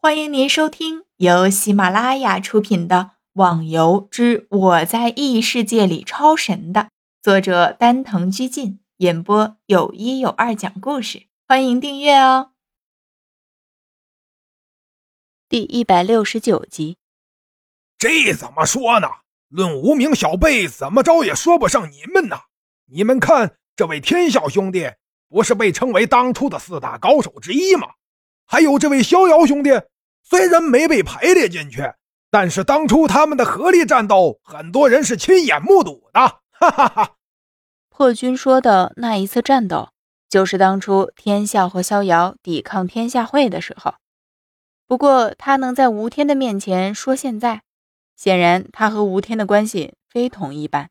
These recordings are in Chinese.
欢迎您收听由喜马拉雅出品的《网游之我在异世界里超神》的作者丹藤居进演播，有一有二讲故事，欢迎订阅哦。第169集。这怎么说呢？论无名小辈怎么着也说不上你们呢。你们看这位天笑兄弟不是被称为当初的4大高手之一吗？还有这位逍遥兄弟，虽然没被排列进去，但是当初他们的合力战斗，很多人是亲眼目睹的，哈哈哈。破军说的那一次战斗，就是当初天笑和逍遥抵抗天下会的时候。不过他能在吴天的面前说现在，显然他和吴天的关系非同一般。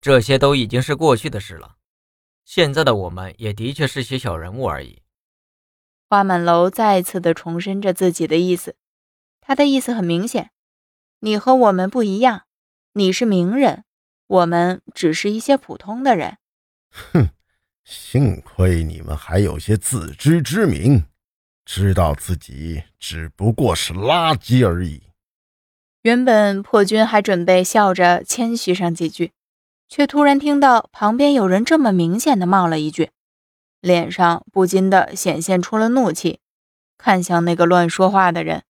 这些都已经是过去的事了，现在的我们也的确是些小人物而已。花满楼再次的重申着自己的意思，他的意思很明显，你和我们不一样，你是名人，我们只是一些普通的人。哼，幸亏你们还有些自知之明，知道自己只不过是垃圾而已。原本破军还准备笑着谦虚上几句，却突然听到旁边有人这么明显的冒了一句，脸上不禁的显现出了怒气，看向那个乱说话的人。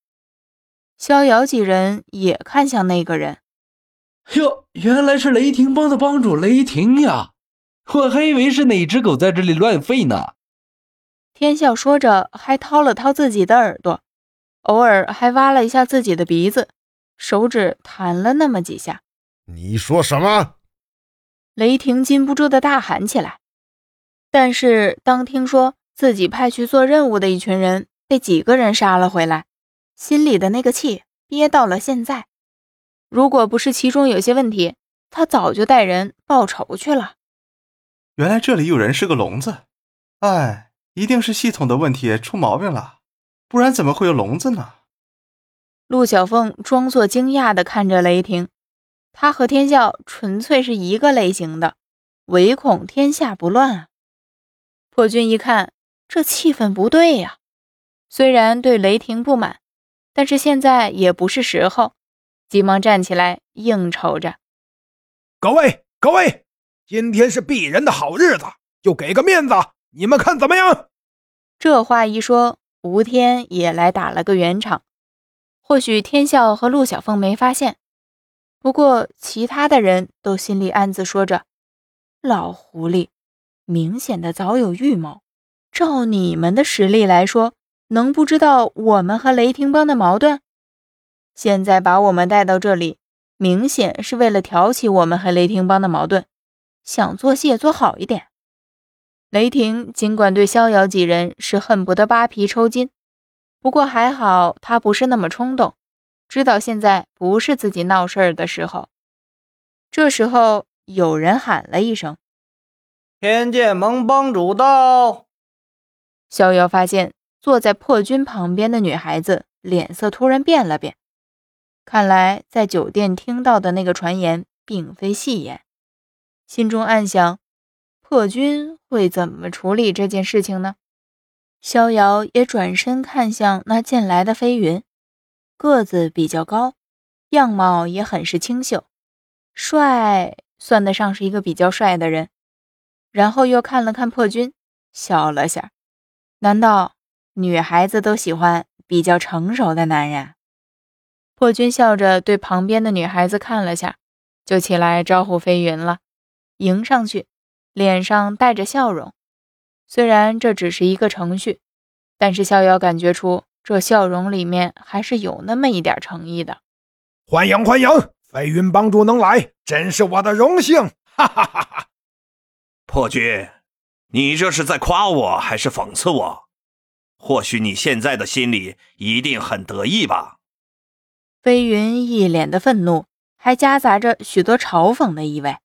逍遥几人也看向那个人。哟，原来是雷霆帮的帮主雷霆呀，我还以为是哪只狗在这里乱吠呢。天笑说着还掏了掏自己的耳朵，偶尔还挖了一下自己的鼻子，手指弹了那么几下。你说什么？雷霆禁不住的大喊起来。但是当听说自己派去做任务的一群人被几个人杀了回来，心里的那个气憋到了现在。如果不是其中有些问题，他早就带人报仇去了。原来这里有人是个聋子，哎，一定是系统的问题出毛病了，不然怎么会有聋子呢？陆小凤装作惊讶地看着雷霆，他和天笑纯粹是一个类型的，唯恐天下不乱啊。破军一看这气氛不对呀，虽然对雷霆不满，但是现在也不是时候，急忙站起来应酬着。各位，今天是鄙人的好日子，就给个面子，你们看怎么样？这话一说，吴天也来打了个圆场。或许天笑和陆小凤没发现，不过其他的人都心里暗自说着，老狐狸明显的早有预谋，照你们的实力来说，能不知道我们和雷霆帮的矛盾？现在把我们带到这里，明显是为了挑起我们和雷霆帮的矛盾，想做戏也做好一点。雷霆尽管对逍遥几人是恨不得扒皮抽筋，不过还好他不是那么冲动，知道现在不是自己闹事儿的时候。这时候有人喊了一声，天剑盟帮主到。逍遥发现坐在破军旁边的女孩子脸色突然变了变，看来在酒店听到的那个传言并非戏言，心中暗想，破军会怎么处理这件事情呢？逍遥也转身看向那进来的飞云，个子比较高，样貌也很是清秀，帅算得上是一个比较帅的人。然后又看了看破军，笑了下。难道女孩子都喜欢比较成熟的男人？破军笑着对旁边的女孩子看了下，就起来招呼飞云了，迎上去，脸上带着笑容。虽然这只是一个程序，但是逍遥感觉出这笑容里面还是有那么一点诚意的。欢迎，飞云帮主能来，真是我的荣幸，哈哈哈哈。破军，你这是在夸我还是讽刺我？或许你现在的心里一定很得意吧。飞云一脸的愤怒，还夹杂着许多嘲讽的意味。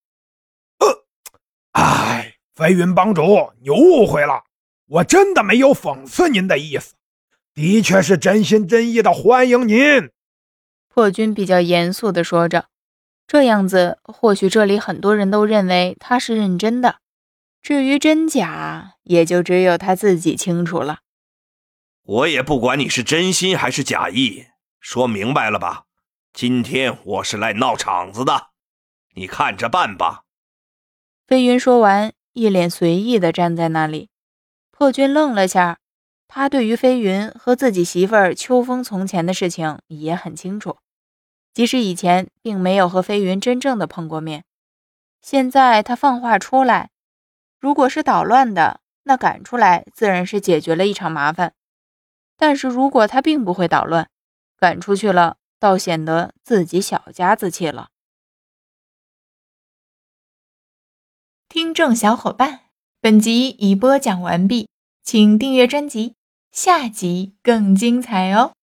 飞云帮主，你误会了，我真的没有讽刺您的意思，的确是真心真意的欢迎您。破军比较严肃地说着，这样子或许这里很多人都认为他是认真的。至于真假，也就只有他自己清楚了。我也不管你是真心还是假意，说明白了吧？今天我是来闹场子的，你看着办吧。飞云说完，一脸随意地站在那里。破军愣了下，他对于飞云和自己媳妇儿秋风从前的事情也很清楚，即使以前并没有和飞云真正的碰过面，现在他放话出来，如果是捣乱的，那赶出来自然是解决了一场麻烦，但是如果他并不会捣乱，赶出去了倒显得自己小家子气了。听众小伙伴，本集已播讲完毕，请订阅专辑，下集更精彩哦。